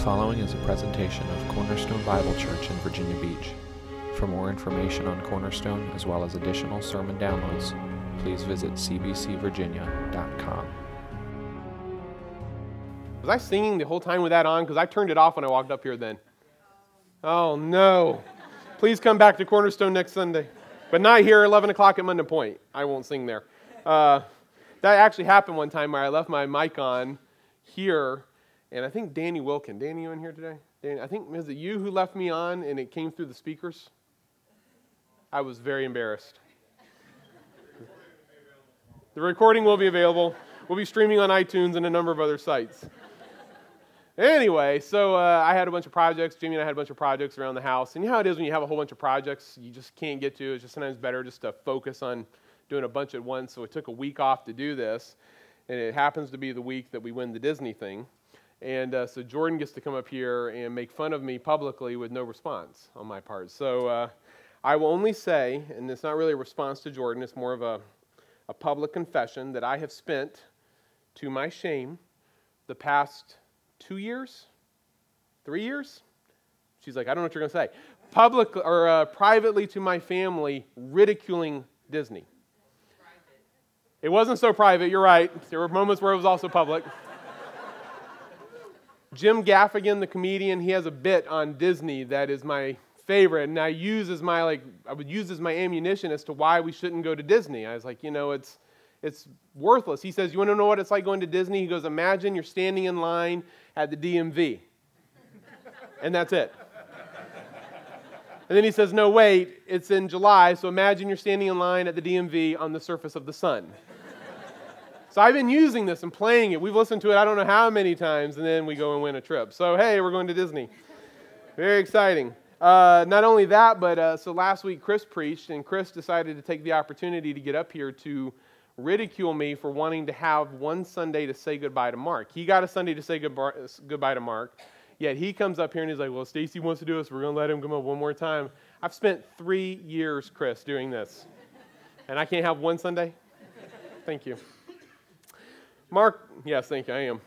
The following is a presentation of Cornerstone Bible Church in Virginia Beach. For more information on Cornerstone, as well as additional sermon downloads, please visit cbcvirginia.com. Was I singing the whole time with that on? Because I turned it off when I walked up here then. Oh, no. Please come back to Cornerstone next Sunday. But not here, 11 o'clock at Munden Point. I won't sing there. That actually happened one time where I left my mic on here. And I think Danny Wilkin, Danny, you in here today? Danny, I think, is it you who left me on and it came through the speakers? I was very embarrassed. The recording will be available. We'll be streaming on iTunes and a number of other sites. Anyway, so I had a bunch of projects. Jimmy and I had a bunch of projects around the house. And you know how it is when you have a whole bunch of projects you just can't get to. It's just sometimes better just to focus on doing a bunch at once. So it took a week off to do this. And it happens to be the week that we win the Disney thing. And so Jordan gets to come up here and make fun of me publicly with no response on my part. So I will only say, and it's not really a response to Jordan, it's more of a public confession that I have spent, to my shame, the past 2 years, 3 years? She's like, I don't know what you're going to say. Publicly or privately to my family, ridiculing Disney. Private. It wasn't so private, you're right. There were moments where it was also public. Jim Gaffigan, the comedian, he has a bit on Disney that is my favorite, and I would use as my ammunition as to why we shouldn't go to Disney. I was like, you know, it's worthless. He says, you want to know what it's like going to Disney? He goes, imagine you're standing in line at the DMV, and that's it. And then he says, no, wait, it's in July, so imagine you're standing in line at the DMV on the surface of the sun. So I've been using this and playing it. We've listened to it I don't know how many times, and then we go and win a trip. So, hey, we're going to Disney. Very exciting. Not only that, but so last week Chris preached, and Chris decided to take the opportunity to get up here to ridicule me for wanting to have one Sunday to say goodbye to Mark. He got a Sunday to say goodbye to Mark, yet he comes up here and he's like, well, Stacy wants to do this. We're going to let him come up one more time. I've spent 3 years, Chris, doing this, and I can't have one Sunday? Thank you. Mark, yes, thank you, I am.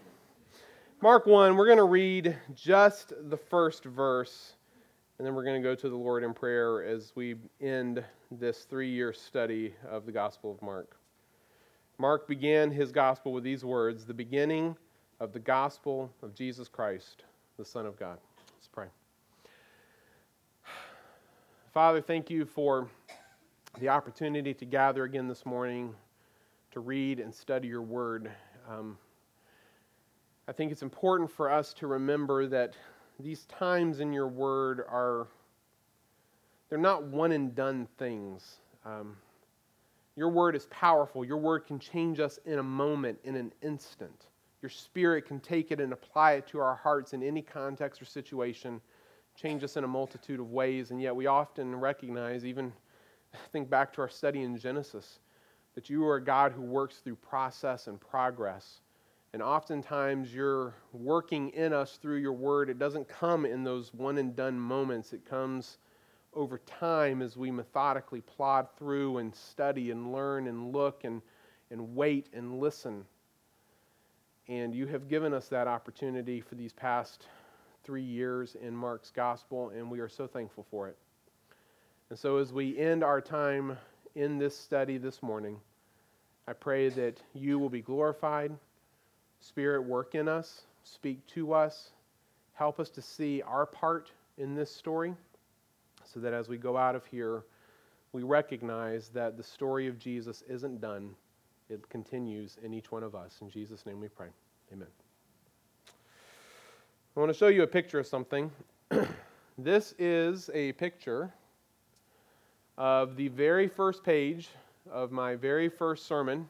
Mark 1, we're going to read just the first verse, and then we're going to go to the Lord in prayer as we end this 3-year study of the Gospel of Mark. Mark began his Gospel with these words, the beginning of the Gospel of Jesus Christ, the Son of God. Let's pray. Father, thank you for the opportunity to gather again this morning to read and study your word. I think it's important for us to remember that these times in your word they're not one and done things. Your word is powerful. Your word can change us in a moment, in an instant. Your spirit can take it and apply it to our hearts in any context or situation, change us in a multitude of ways, and yet we often recognize, even think back to our study in Genesis, that you are a God who works through process and progress. And oftentimes you're working in us through your word. It doesn't come in those one and done moments. It comes over time as we methodically plod through and study and learn and look and wait and listen. And you have given us that opportunity for these past 3 years in Mark's gospel, and we are so thankful for it. And so as we end our time in this study this morning, I pray that you will be glorified. Spirit, work in us, speak to us, help us to see our part in this story, so that as we go out of here, we recognize that the story of Jesus isn't done. It continues in each one of us. In Jesus' name we pray. Amen. I want to show you a picture of something. This is a picture of the very first page of my very first sermon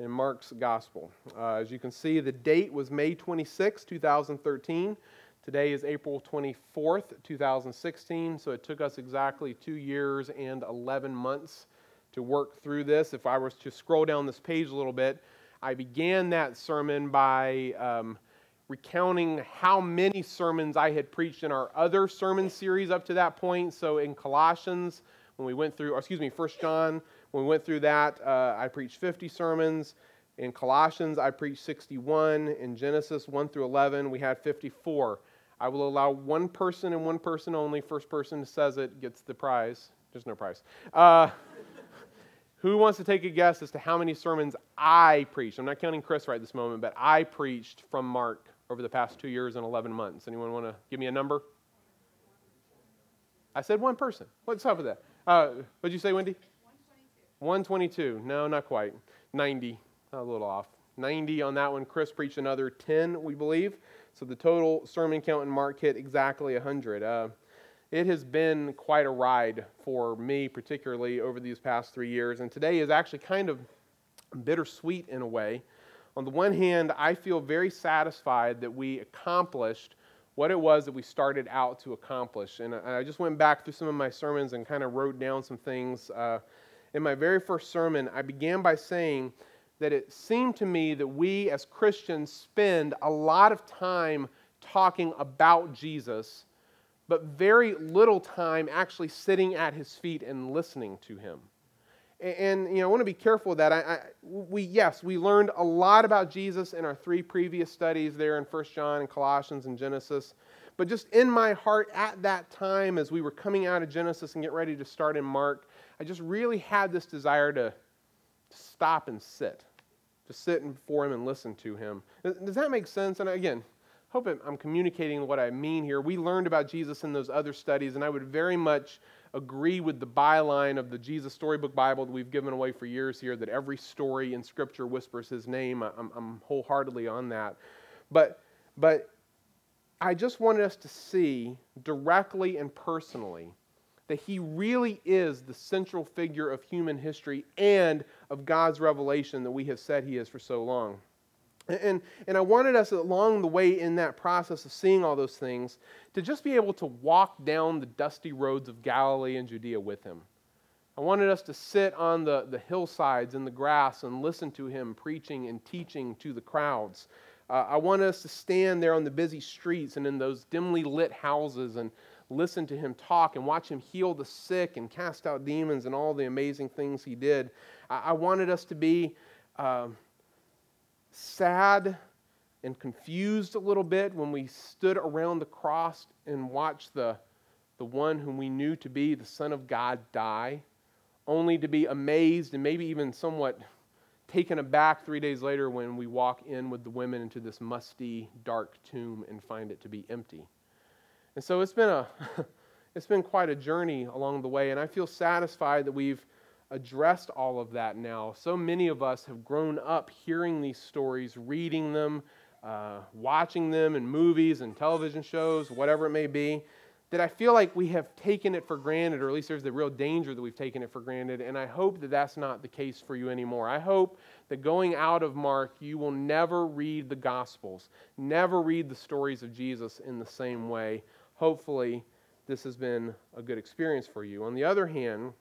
in Mark's Gospel. As you can see, the date was May 26, 2013. Today is April 24th, 2016, so it took us exactly 2 years and 11 months to work through this. If I was to scroll down this page a little bit, I began that sermon by recounting how many sermons I had preached in our other sermon series up to that point. So in Colossians, when we went through, First John, when we went through that, I preached 50 sermons. In Colossians, I preached 61. In Genesis 1 through 11, we had 54. I will allow one person and one person only. First person who says it gets the prize. There's no prize. Who wants to take a guess as to how many sermons I preached? I'm not counting Chris right this moment, but I preached from Mark over the past 2 years and 11 months. Anyone want to give me a number? I said one person. What's up with that? What'd you say, Wendy? 122. No, not quite. 90. A little off. 90 on that one. Chris preached another 10, we believe. So the total sermon count in Mark hit exactly 100. It has been quite a ride for me, particularly over these past 3 years. And today is actually kind of bittersweet in a way. On the one hand, I feel very satisfied that we accomplished what it was that we started out to accomplish. And I just went back through some of my sermons and kind of wrote down some things. In my very first sermon, I began by saying that it seemed to me that we as Christians spend a lot of time talking about Jesus, but very little time actually sitting at his feet and listening to him. And, you know, I want to be careful of that. We learned a lot about Jesus in our three previous studies there in First John and Colossians and Genesis. But just in my heart at that time, as we were coming out of Genesis and getting ready to start in Mark, I just really had this desire to stop and sit. Just sit before him and listen to him. Does that make sense? And again, hope I'm communicating what I mean here. We learned about Jesus in those other studies, and I would very much agree with the byline of the Jesus Storybook Bible that we've given away for years here, that every story in Scripture whispers his name. I'm wholeheartedly on that. But I just wanted us to see directly and personally that he really is the central figure of human history and of God's revelation that we have said he is for so long. And I wanted us along the way in that process of seeing all those things to just be able to walk down the dusty roads of Galilee and Judea with him. I wanted us to sit on the hillsides in the grass and listen to him preaching and teaching to the crowds. I wanted us to stand there on the busy streets and in those dimly lit houses and listen to him talk and watch him heal the sick and cast out demons and all the amazing things he did. I wanted us to be sad and confused a little bit when we stood around the cross and watched the one whom we knew to be the Son of God die, only to be amazed and maybe even somewhat taken aback 3 days later when we walk in with the women into this musty, dark tomb and find it to be empty. And so it's been quite a journey along the way, and I feel satisfied that we've addressed all of that now. So many of us have grown up hearing these stories, reading them, watching them in movies and television shows, whatever it may be, that I feel like we have taken it for granted, or at least there's the real danger that we've taken it for granted, and I hope that that's not the case for you anymore. I hope that going out of Mark, you will never read the Gospels, never read the stories of Jesus in the same way. Hopefully, this has been a good experience for you. On the other hand,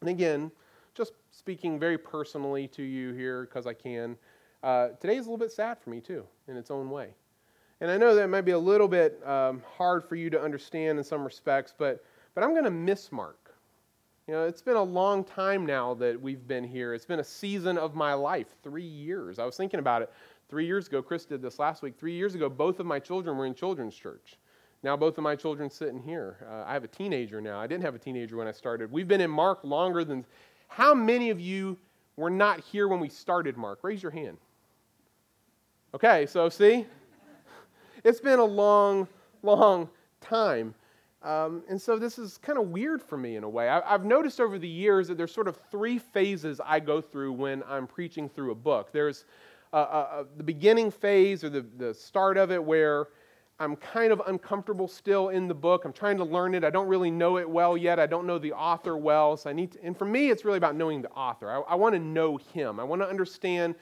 and again, just speaking very personally to you here because I can, today is a little bit sad for me too in its own way. And I know that might be a little bit hard for you to understand in some respects, but I'm going to miss Mark. You know, it's been a long time now that we've been here. It's been a season of my life, 3 years. I was thinking about it 3 years ago. Chris did this last week. 3 years ago, both of my children were in children's church. Now both of my children sitting here. I have a teenager now. I didn't have a teenager when I started. We've been in Mark longer than... How many of you were not here when we started Mark? Raise your hand. Okay, so see? It's been a long, long time. And so this is kind of weird for me in a way. I've noticed over the years that there's sort of three phases I go through when I'm preaching through a book. There's the beginning phase or the start of it where I'm kind of uncomfortable still in the book. I'm trying to learn it. I don't really know it well yet. I don't know the author well. So I need to, and for me, it's really about knowing the author. I want to know him. I want to understand,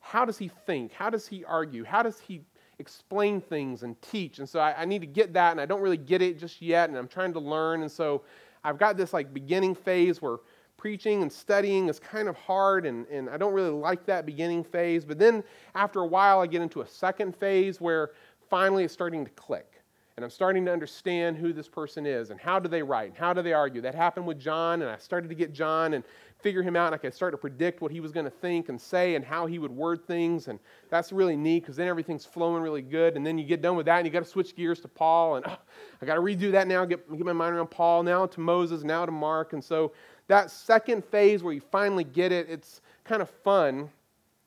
how does he think? How does he argue? How does he explain things and teach? And so I need to get that, and I don't really get it just yet, and I'm trying to learn. And so I've got this like beginning phase where preaching and studying is kind of hard, and I don't really like that beginning phase. But then after a while, I get into a second phase where finally, it's starting to click. And and I'm starting to understand who this person is and how do they write and how do they argue. That happened with John, and I started to get John and figure him out, and I could start to predict what he was going to think and say and how he would word things, and that's really neat because then everything's flowing really good, and then you get done with that, and you got to switch gears to Paul, and I got to redo that now, get my mind around Paul, now to Moses, now to Mark, and so that second phase where you finally get it, it's kind of fun,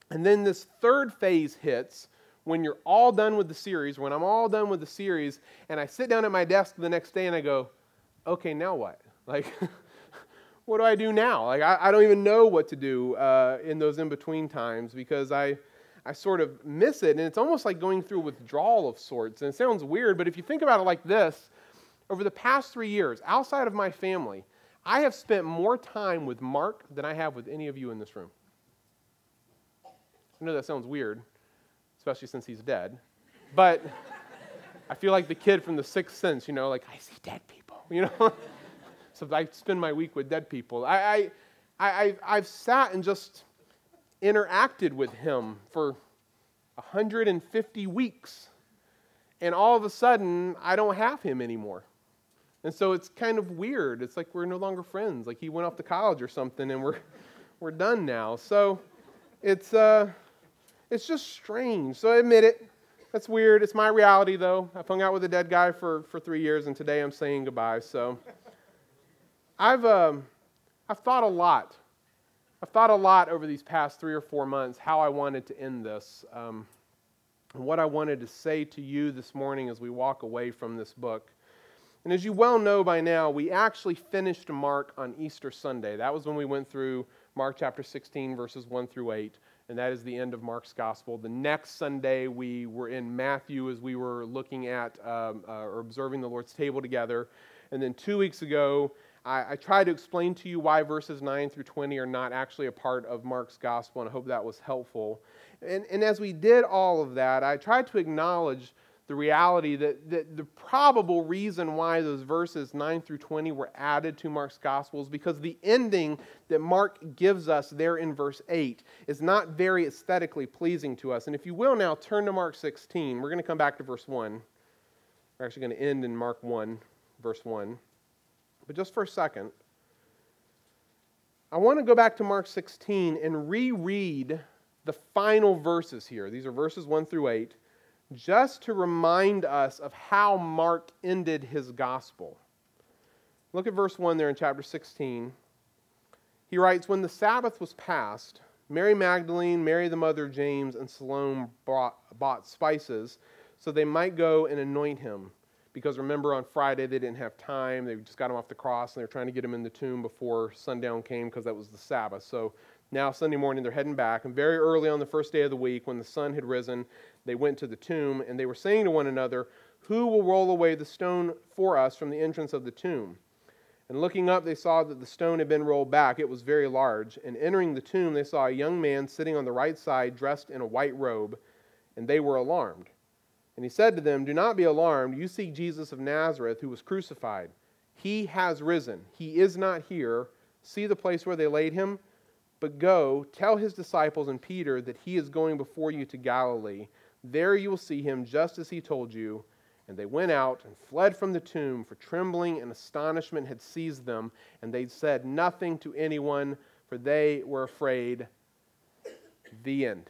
and then this third phase hits when you're all done with the series, when I'm all done with the series, and I sit down at my desk the next day and I go, okay, now what? Like, what do I do now? Like, I don't even know what to do in those in-between times because I sort of miss it, and it's almost like going through a withdrawal of sorts, and it sounds weird, but if you think about it like this, over the past 3 years, outside of my family, I have spent more time with Mark than I have with any of you in this room. I know that sounds weird, especially since he's dead, but I feel like the kid from The Sixth Sense, you know, like, I see dead people, you know? So I spend my week with dead people. I've sat and just interacted with him for 150 weeks, and all of a sudden, I don't have him anymore. And so it's kind of weird. It's like we're no longer friends. Like he went off to college or something, and we're done now. So it's just strange. So I admit it. That's weird. It's my reality, though. I've hung out with a dead guy for 3 years, and today I'm saying goodbye. So I've thought a lot. I've thought a lot over these past 3 or 4 months how I wanted to end this, and what I wanted to say to you this morning as we walk away from this book. And as you well know by now, we actually finished Mark on Easter Sunday. That was when we went through Mark chapter 16, verses 1 through 8, and that is the end of Mark's gospel. The next Sunday, we were in Matthew as we were looking at or observing the Lord's table together. And then 2 weeks ago, I tried to explain to you why verses 9 through 20 are not actually a part of Mark's gospel, and I hope that was helpful. And as we did all of that, I tried to acknowledge the reality that the probable reason why those verses 9 through 20 were added to Mark's gospel is because the ending that Mark gives us there in verse 8 is not very aesthetically pleasing to us. And if you will now, turn to Mark 16. We're going to come back to verse 1. We're actually going to end in Mark 1, verse 1. But just for a second, I want to go back to Mark 16 and reread the final verses here. These are verses 1 through 8. Just to remind us of how Mark ended his gospel. Look at verse 1 there in chapter 16. He writes, "When the Sabbath was passed, Mary Magdalene, Mary the mother of James, and Salome bought spices so they might go and anoint him." Because remember, on Friday they didn't have time. They just got him off the cross, and they were trying to get him in the tomb before sundown came because that was the Sabbath. So now Sunday morning they're heading back, and very early on the first day of the week when the sun had risen, they went to the tomb, and they were saying to one another, "Who will roll away the stone for us from the entrance of the tomb?" And looking up, they saw that the stone had been rolled back. It was very large. And entering the tomb, they saw a young man sitting on the right side, dressed in a white robe, and they were alarmed. And he said to them, "Do not be alarmed. You seek Jesus of Nazareth, who was crucified. He has risen. He is not here. See the place where they laid him? But go, tell his disciples and Peter that he is going before you to Galilee. There you will see him just as he told you." And they went out and fled from the tomb, for trembling and astonishment had seized them. And they said nothing to anyone, for they were afraid. The end.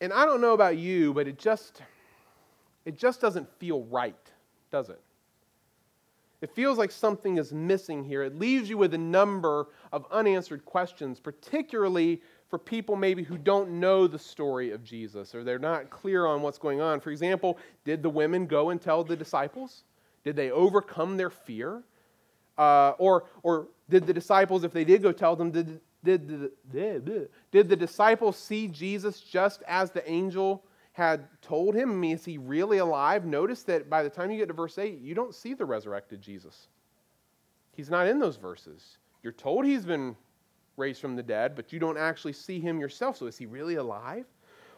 And I don't know about you, but it just doesn't feel right, does it? It feels like something is missing here. It leaves you with a number of unanswered questions, particularly for people maybe who don't know the story of Jesus or they're not clear on what's going on. For example, did the women go and tell the disciples? Did they overcome their fear? Or did the disciples, if they did go tell them, did the disciples see Jesus just as the angel had told him? I mean, is he really alive? Notice that by the time you get to verse 8, you don't see the resurrected Jesus. He's not in those verses. You're told he's been raised from the dead, but you don't actually see him yourself. So is he really alive?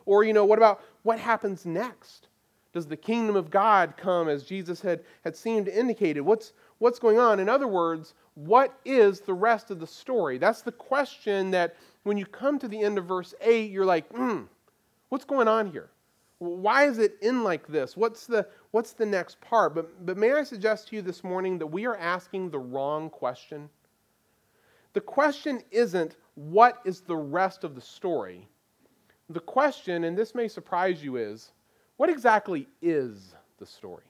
Or, you know, what about what happens next? Does the kingdom of God come as Jesus had seemed to indicate? What's going on? In other words, what is the rest of the story? That's the question that when you come to the end of verse 8, you're like, what's going on here? Why is it in like this? What's the next part? But may I suggest to you this morning that we are asking the wrong question? The question isn't, what is the rest of the story? The question, and this may surprise you, is, what exactly is the story?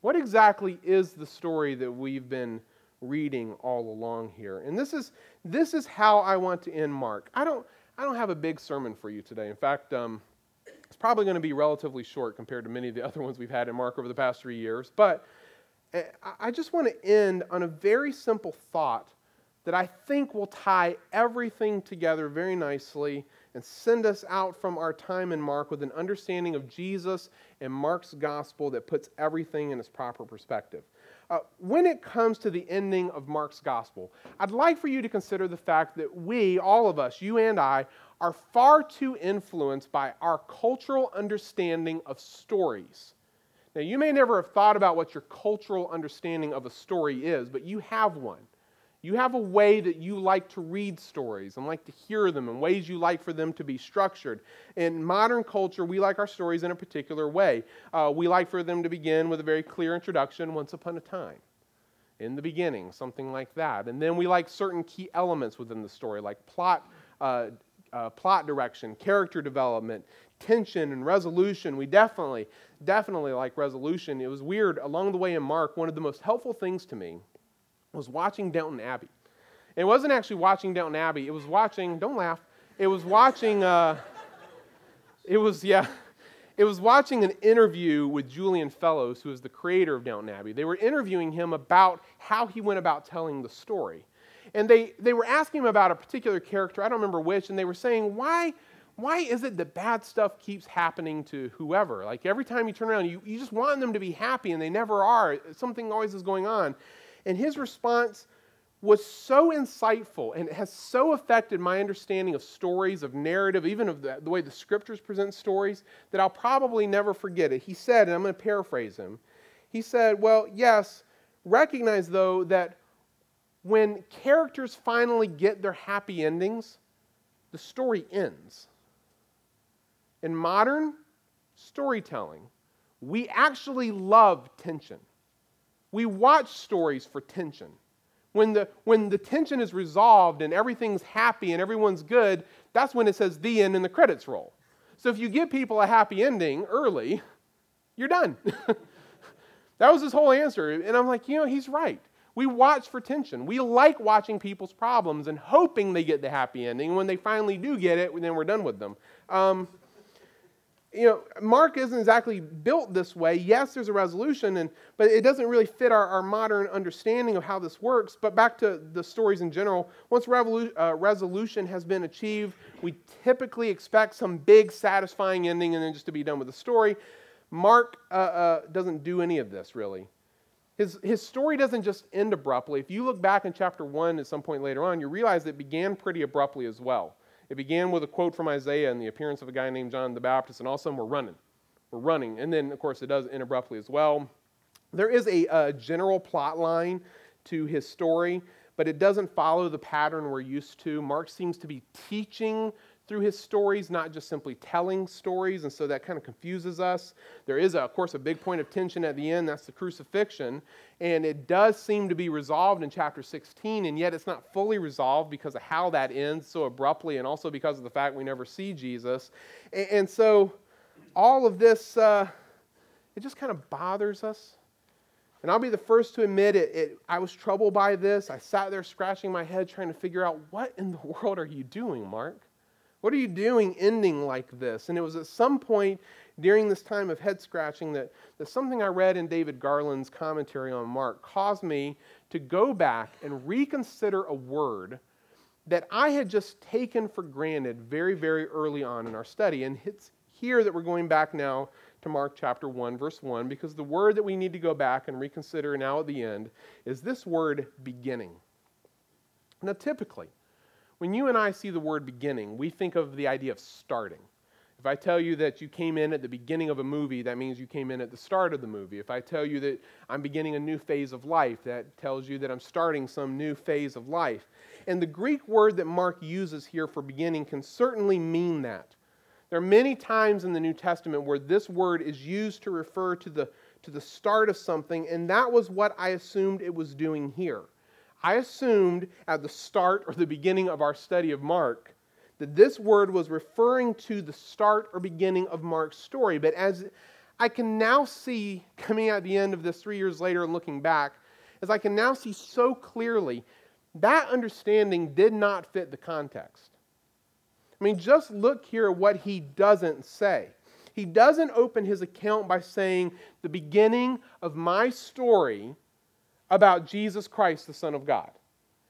What exactly is the story that we've been reading all along here? And this is how I want to end Mark. I don't have a big sermon for you today. In fact, it's probably going to be relatively short compared to many of the other ones we've had in Mark over the past 3 years. But I just want to end on a very simple thought that I think will tie everything together very nicely and send us out from our time in Mark with an understanding of Jesus and Mark's gospel that puts everything in its proper perspective. When it comes to the ending of Mark's gospel, I'd like for you to consider the fact that we, all of us, you and I, are far too influenced by our cultural understanding of stories. Now, you may never have thought about what your cultural understanding of a story is, but you have one. You have a way that you like to read stories and like to hear them in ways you like for them to be structured. In modern culture, we like our stories in a particular way. We like for them to begin with a very clear introduction, once upon a time, in the beginning, something like that. And then we like certain key elements within the story, like plot direction, character development, tension and resolution. We definitely like resolution. It was weird. Along the way in Mark, one of the most helpful things to me was watching Downton Abbey. It wasn't actually watching Downton Abbey. It was watching, don't laugh, it was watching an interview with Julian Fellowes, who is the creator of Downton Abbey. They were interviewing him about how he went about telling the story. And they were asking him about a particular character, I don't remember which, and they were saying, why is it that bad stuff keeps happening to whoever? Like every time you turn around, you just want them to be happy, and they never are. Something always is going on. And his response was so insightful and has so affected my understanding of stories, of narrative, even of the way the scriptures present stories, that I'll probably never forget it. He said, and I'm going to paraphrase him, he said, well, yes, recognize though that when characters finally get their happy endings, the story ends. In modern storytelling, we actually love tension. We watch stories for tension. When the tension is resolved and everything's happy and everyone's good, that's when it says the end and the credits roll. So if you give people a happy ending early, you're done. That was his whole answer. And I'm like, he's right. We watch for tension. We like watching people's problems and hoping they get the happy ending. When they finally do get it, then we're done with them. Mark isn't exactly built this way. Yes, there's a resolution, but it doesn't really fit our modern understanding of how this works. But back to the stories in general, once resolution has been achieved, we typically expect some big, satisfying ending and then just to be done with the story. Mark doesn't do any of this, really. His story doesn't just end abruptly. If you look back in chapter 1 at some point later on, you realize it began pretty abruptly as well. It began with a quote from Isaiah and the appearance of a guy named John the Baptist, and all of a sudden we're running. And then, of course, it does end abruptly as well. There is a general plot line to his story, but it doesn't follow the pattern we're used to. Mark seems to be teaching through his stories, not just simply telling stories, and so that kind of confuses us. There is, of course, a big point of tension at the end. That's the crucifixion, and it does seem to be resolved in chapter 16, and yet it's not fully resolved because of how that ends so abruptly and also because of the fact we never see Jesus. And so all of this, it just kind of bothers us. And I'll be the first to admit it. I was troubled by this. I sat there scratching my head trying to figure out, what in the world are you doing, Mark? What are you doing ending like this? And it was at some point during this time of head scratching that something I read in David Garland's commentary on Mark caused me to go back and reconsider a word that I had just taken for granted very, very early on in our study. And it's here that we're going back now to Mark chapter 1, verse 1, because the word that we need to go back and reconsider now at the end is this word beginning. Now, typically, when you and I see the word beginning, we think of the idea of starting. If I tell you that you came in at the beginning of a movie, that means you came in at the start of the movie. If I tell you that I'm beginning a new phase of life, that tells you that I'm starting some new phase of life. And the Greek word that Mark uses here for beginning can certainly mean that. There are many times in the New Testament where this word is used to refer to the start of something, and that was what I assumed it was doing here. I assumed at the start or the beginning of our study of Mark that this word was referring to the start or beginning of Mark's story. But as I can now see, coming at the end of this 3 years later and looking back, as I can now see so clearly, that understanding did not fit the context. I mean, just look here at what he doesn't say. He doesn't open his account by saying, the beginning of my story about Jesus Christ, the Son of God.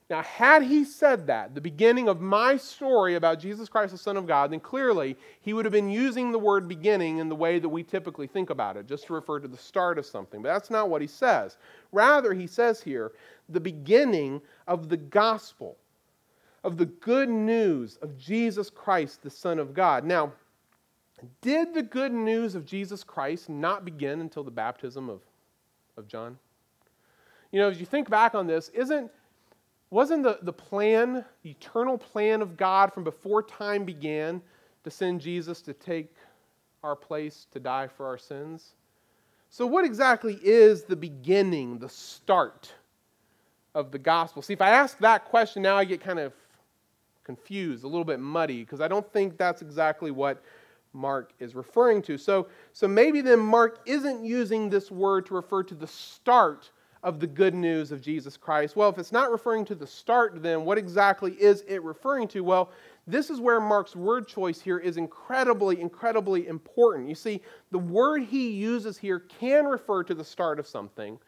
Now, had he said that, the beginning of my story about Jesus Christ, the Son of God, then clearly he would have been using the word beginning in the way that we typically think about it, just to refer to the start of something. But that's not what he says. Rather, he says here, the beginning of the gospel, of the good news of Jesus Christ, the Son of God. Now, did the good news of Jesus Christ not begin until the baptism of John? You know, as you think back on this, wasn't the plan, the eternal plan of God from before time began, to send Jesus to take our place to die for our sins? So what exactly is the beginning, the start of the gospel? See, if I ask that question now, I get kind of confused, a little bit muddy, because I don't think that's exactly what Mark is referring to. So maybe then Mark isn't using this word to refer to the start of the good news of Jesus Christ. Well, if it's not referring to the start, then what exactly is it referring to? Well, this is where Mark's word choice here is incredibly, incredibly important. You see, the word he uses here can refer to the start of something,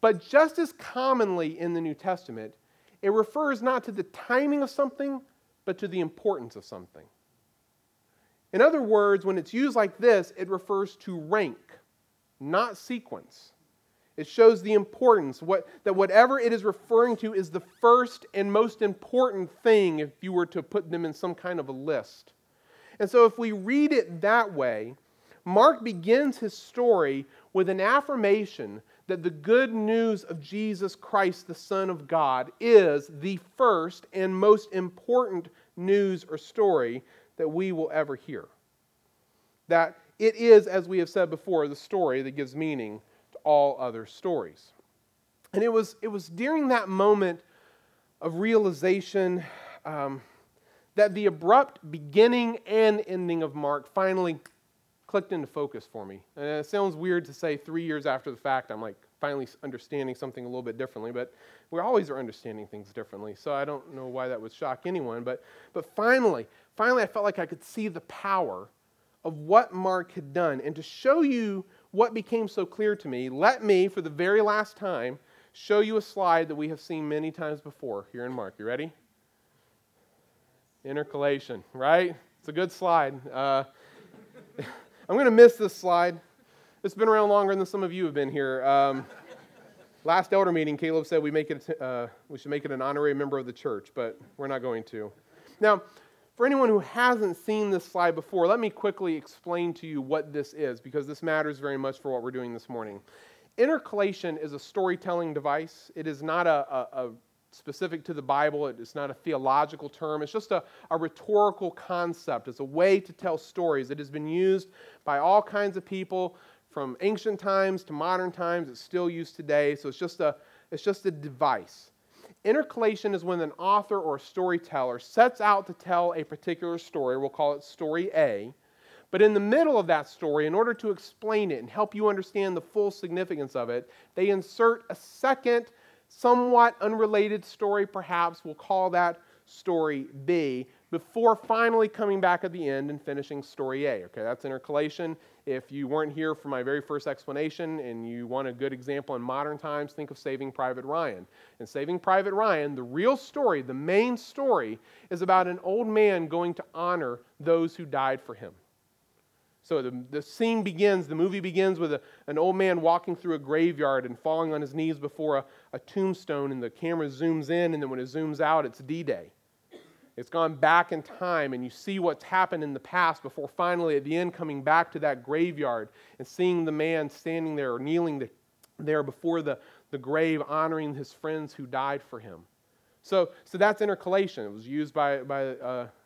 but just as commonly in the New Testament, it refers not to the timing of something, but to the importance of something. In other words, when it's used like this, it refers to rank, not sequence. It shows the importance, that whatever it is referring to is the first and most important thing if you were to put them in some kind of a list. And so if we read it that way, Mark begins his story with an affirmation that the good news of Jesus Christ, the Son of God, is the first and most important news or story that we will ever hear. That it is, as we have said before, the story that gives meaning all other stories. And it was during that moment of realization that the abrupt beginning and ending of Mark finally clicked into focus for me. And it sounds weird to say 3 years after the fact, I'm like finally understanding something a little bit differently, but we always are understanding things differently, so I don't know why that would shock anyone. But finally I felt like I could see the power of what Mark had done. And to show you what became so clear to me, let me, for the very last time, show you a slide that we have seen many times before here in Mark. You ready? Intercalation, right? It's a good slide. I'm going to miss this slide. It's been around longer than some of you have been here. Last elder meeting, Caleb said we should make it an honorary member of the church, but we're not going to. Now, for anyone who hasn't seen this slide before, let me quickly explain to you what this is, because this matters very much for what we're doing this morning. Intercalation is a storytelling device. It is not a specific to the Bible. It is not a theological term. It's just a rhetorical concept. It's a way to tell stories. It has been used by all kinds of people from ancient times to modern times. It's still used today, so it's just a device. Intercalation is when an author or a storyteller sets out to tell a particular story. We'll call it story A. But in the middle of that story, in order to explain it and help you understand the full significance of it, they insert a second, somewhat unrelated story, perhaps. We'll call that story B, before finally coming back at the end and finishing story A. Okay, that's intercalation. If you weren't here for my very first explanation and you want a good example in modern times, think of Saving Private Ryan. In Saving Private Ryan, the real story, the main story, is about an old man going to honor those who died for him. So the scene begins, the movie begins with an old man walking through a graveyard and falling on his knees before a tombstone, and the camera zooms in, and then when it zooms out, it's D-Day. It's gone back in time, and you see what's happened in the past before finally at the end coming back to that graveyard and seeing the man standing there or kneeling there before the grave, honoring his friends who died for him. So that's intercalation. It was used by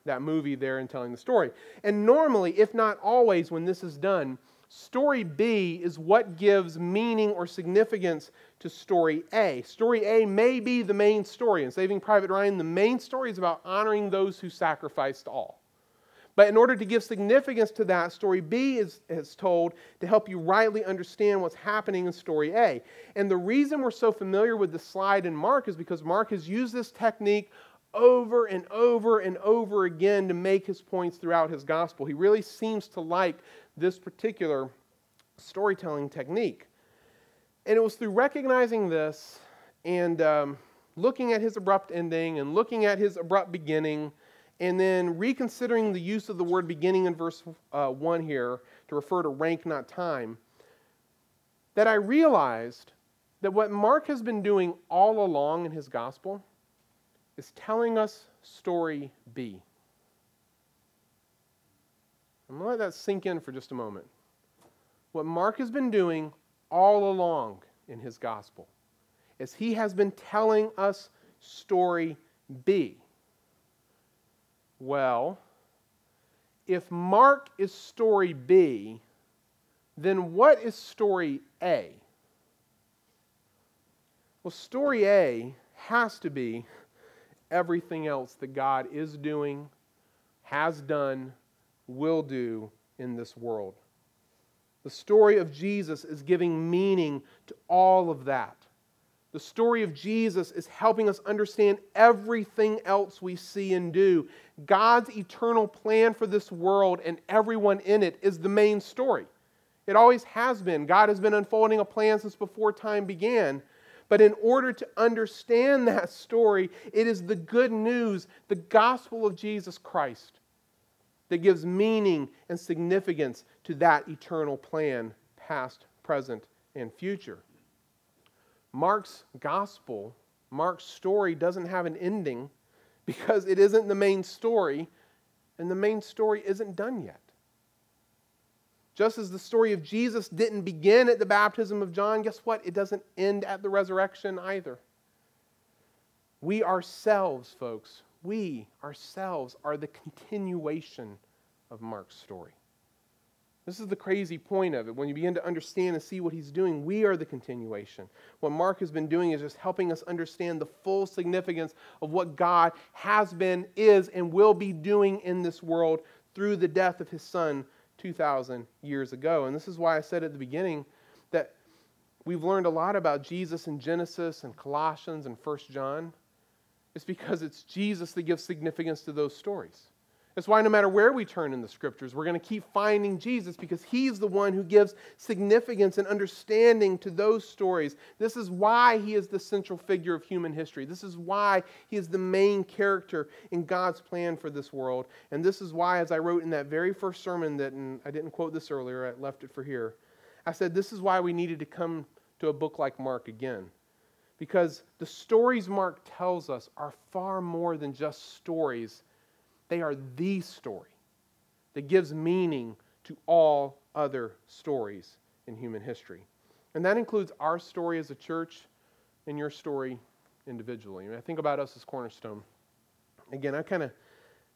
that movie there in telling the story. And normally, if not always, when this is done, story B is what gives meaning or significance to story A. Story A may be the main story. In Saving Private Ryan, the main story is about honoring those who sacrificed all. But in order to give significance to that, story B is told to help you rightly understand what's happening in story A. And the reason we're so familiar with the slide in Mark is because Mark has used this technique over and over and over again to make his points throughout his gospel. He really seems to like this particular storytelling technique. And it was through recognizing this and looking at his abrupt ending and looking at his abrupt beginning, and then reconsidering the use of the word beginning in verse 1 here to refer to rank, not time, that I realized that what Mark has been doing all along in his gospel is telling us story B. I'm going to let that sink in for just a moment. What Mark has been doing all along in his gospel is he has been telling us story B. Well, if Mark is story B, then what is story A? Well, story A has to be everything else that God is doing, has done, will do in this world. The story of Jesus is giving meaning to all of that. The story of Jesus is helping us understand everything else we see and do. God's eternal plan for this world and everyone in it is the main story. It always has been. God has been unfolding a plan since before time began. But in order to understand that story, it is the good news, the gospel of Jesus Christ, that gives meaning and significance to that eternal plan, past, present, and future. Mark's gospel, Mark's story doesn't have an ending because it isn't the main story, and the main story isn't done yet. Just as the story of Jesus didn't begin at the baptism of John, guess what? It doesn't end at the resurrection either. We ourselves, folks, we ourselves are the continuation of Mark's story. This is the crazy point of it. When you begin to understand and see what he's doing, we are the continuation. What Mark has been doing is just helping us understand the full significance of what God has been, is, and will be doing in this world through the death of his son 2,000 years ago. And this is why I said at the beginning that we've learned a lot about Jesus in Genesis and Colossians and First John. It's because it's Jesus that gives significance to those stories. That's why no matter where we turn in the Scriptures, we're going to keep finding Jesus because he's the one who gives significance and understanding to those stories. This is why he is the central figure of human history. This is why he is the main character in God's plan for this world. And this is why, as I wrote in that very first sermon that, and I didn't quote this earlier, I left it for here, I said this is why we needed to come to a book like Mark again. Because the stories Mark tells us are far more than just stories. They are the story that gives meaning to all other stories in human history. And that includes our story as a church and your story individually. I mean, I think about us as Cornerstone. Again,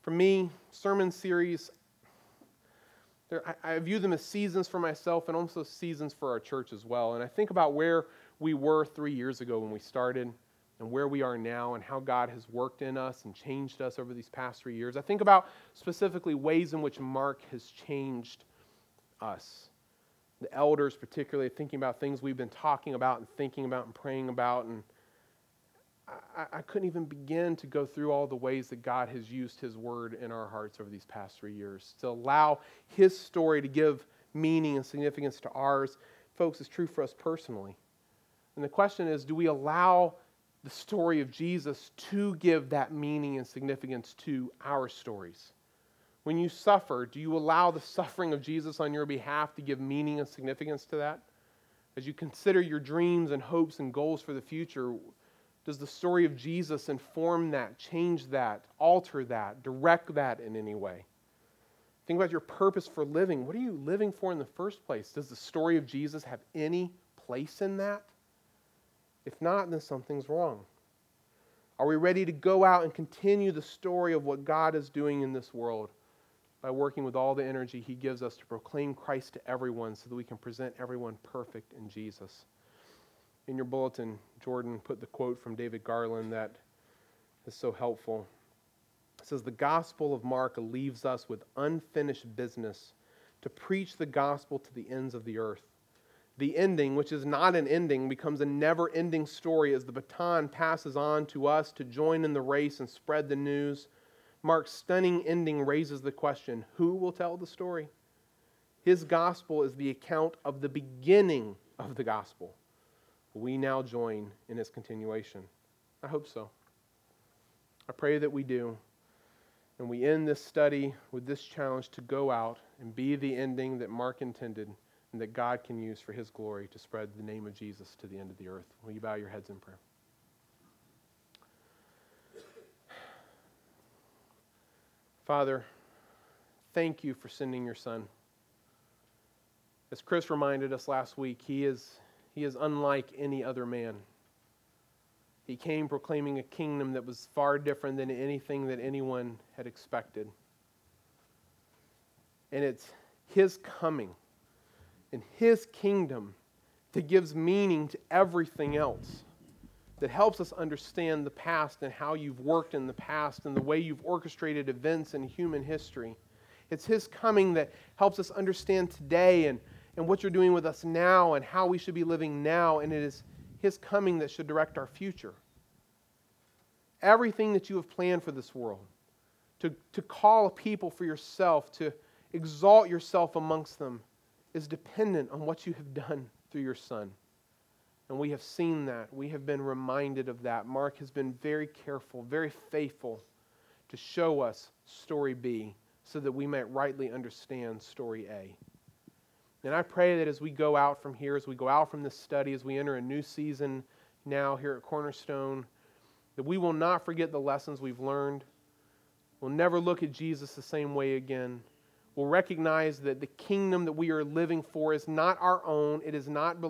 for me, sermon series, I view them as seasons for myself and also seasons for our church as well. And I think about where we were 3 years ago when we started, and where we are now and how God has worked in us and changed us over these past 3 years. I think about specifically ways in which Mark has changed us. The elders particularly, thinking about things we've been talking about and thinking about and praying about. And I couldn't even begin to go through all the ways that God has used his word in our hearts over these past 3 years to allow his story to give meaning and significance to ours. Folks, it's true for us personally. And the question is, do we allow the story of Jesus to give that meaning and significance to our stories? When you suffer, do you allow the suffering of Jesus on your behalf to give meaning and significance to that? As you consider your dreams and hopes and goals for the future, does the story of Jesus inform that, change that, alter that, direct that in any way? Think about your purpose for living. What are you living for in the first place? Does the story of Jesus have any place in that? If not, then something's wrong. Are we ready to go out and continue the story of what God is doing in this world by working with all the energy He gives us to proclaim Christ to everyone so that we can present everyone perfect in Jesus? In your bulletin, Jordan put the quote from David Garland that is so helpful. It says, "The Gospel of Mark leaves us with unfinished business to preach the gospel to the ends of the earth. The ending, which is not an ending, becomes a never-ending story as the baton passes on to us to join in the race and spread the news. Mark's stunning ending raises the question, who will tell the story? His gospel is the account of the beginning of the gospel. We now join in its continuation." I hope so. I pray that we do. And we end this study with this challenge to go out and be the ending that Mark intended and that God can use for His glory to spread the name of Jesus to the end of the earth. Will you bow your heads in prayer? Father, thank You for sending Your Son. As Chris reminded us last week, He is unlike any other man. He came proclaiming a kingdom that was far different than anything that anyone had expected. And it's His coming and His kingdom that gives meaning to everything else, that helps us understand the past and how You've worked in the past and the way You've orchestrated events in human history. It's His coming that helps us understand today and what You're doing with us now and how we should be living now. And it is His coming that should direct our future. Everything that You have planned for this world, to call a people for Yourself, to exalt Yourself amongst them, is dependent on what You have done through Your Son. And we have seen that. We have been reminded of that. Mark has been very careful, very faithful to show us story B so that we might rightly understand story A. And I pray that as we go out from here, as we go out from this study, as we enter a new season now here at Cornerstone, that we will not forget the lessons we've learned. We'll never look at Jesus the same way again. We'll recognize that the kingdom that we are living for is not our own. It does not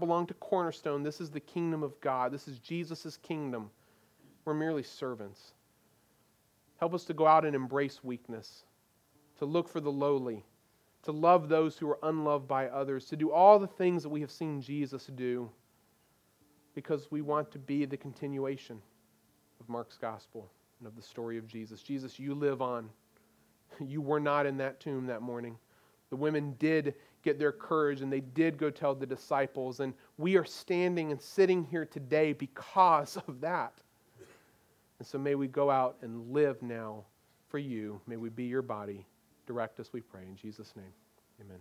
belong to Cornerstone. This is the kingdom of God. This is Jesus' kingdom. We're merely servants. Help us to go out and embrace weakness, to look for the lowly, to love those who are unloved by others, to do all the things that we have seen Jesus do, because we want to be the continuation of Mark's gospel and of the story of Jesus. Jesus, You live on. You were not in that tomb that morning. The women did get their courage and they did go tell the disciples, and we are standing and sitting here today because of that. And so may we go out and live now for You. May we be Your body. Direct us, we pray. In Jesus' name, amen.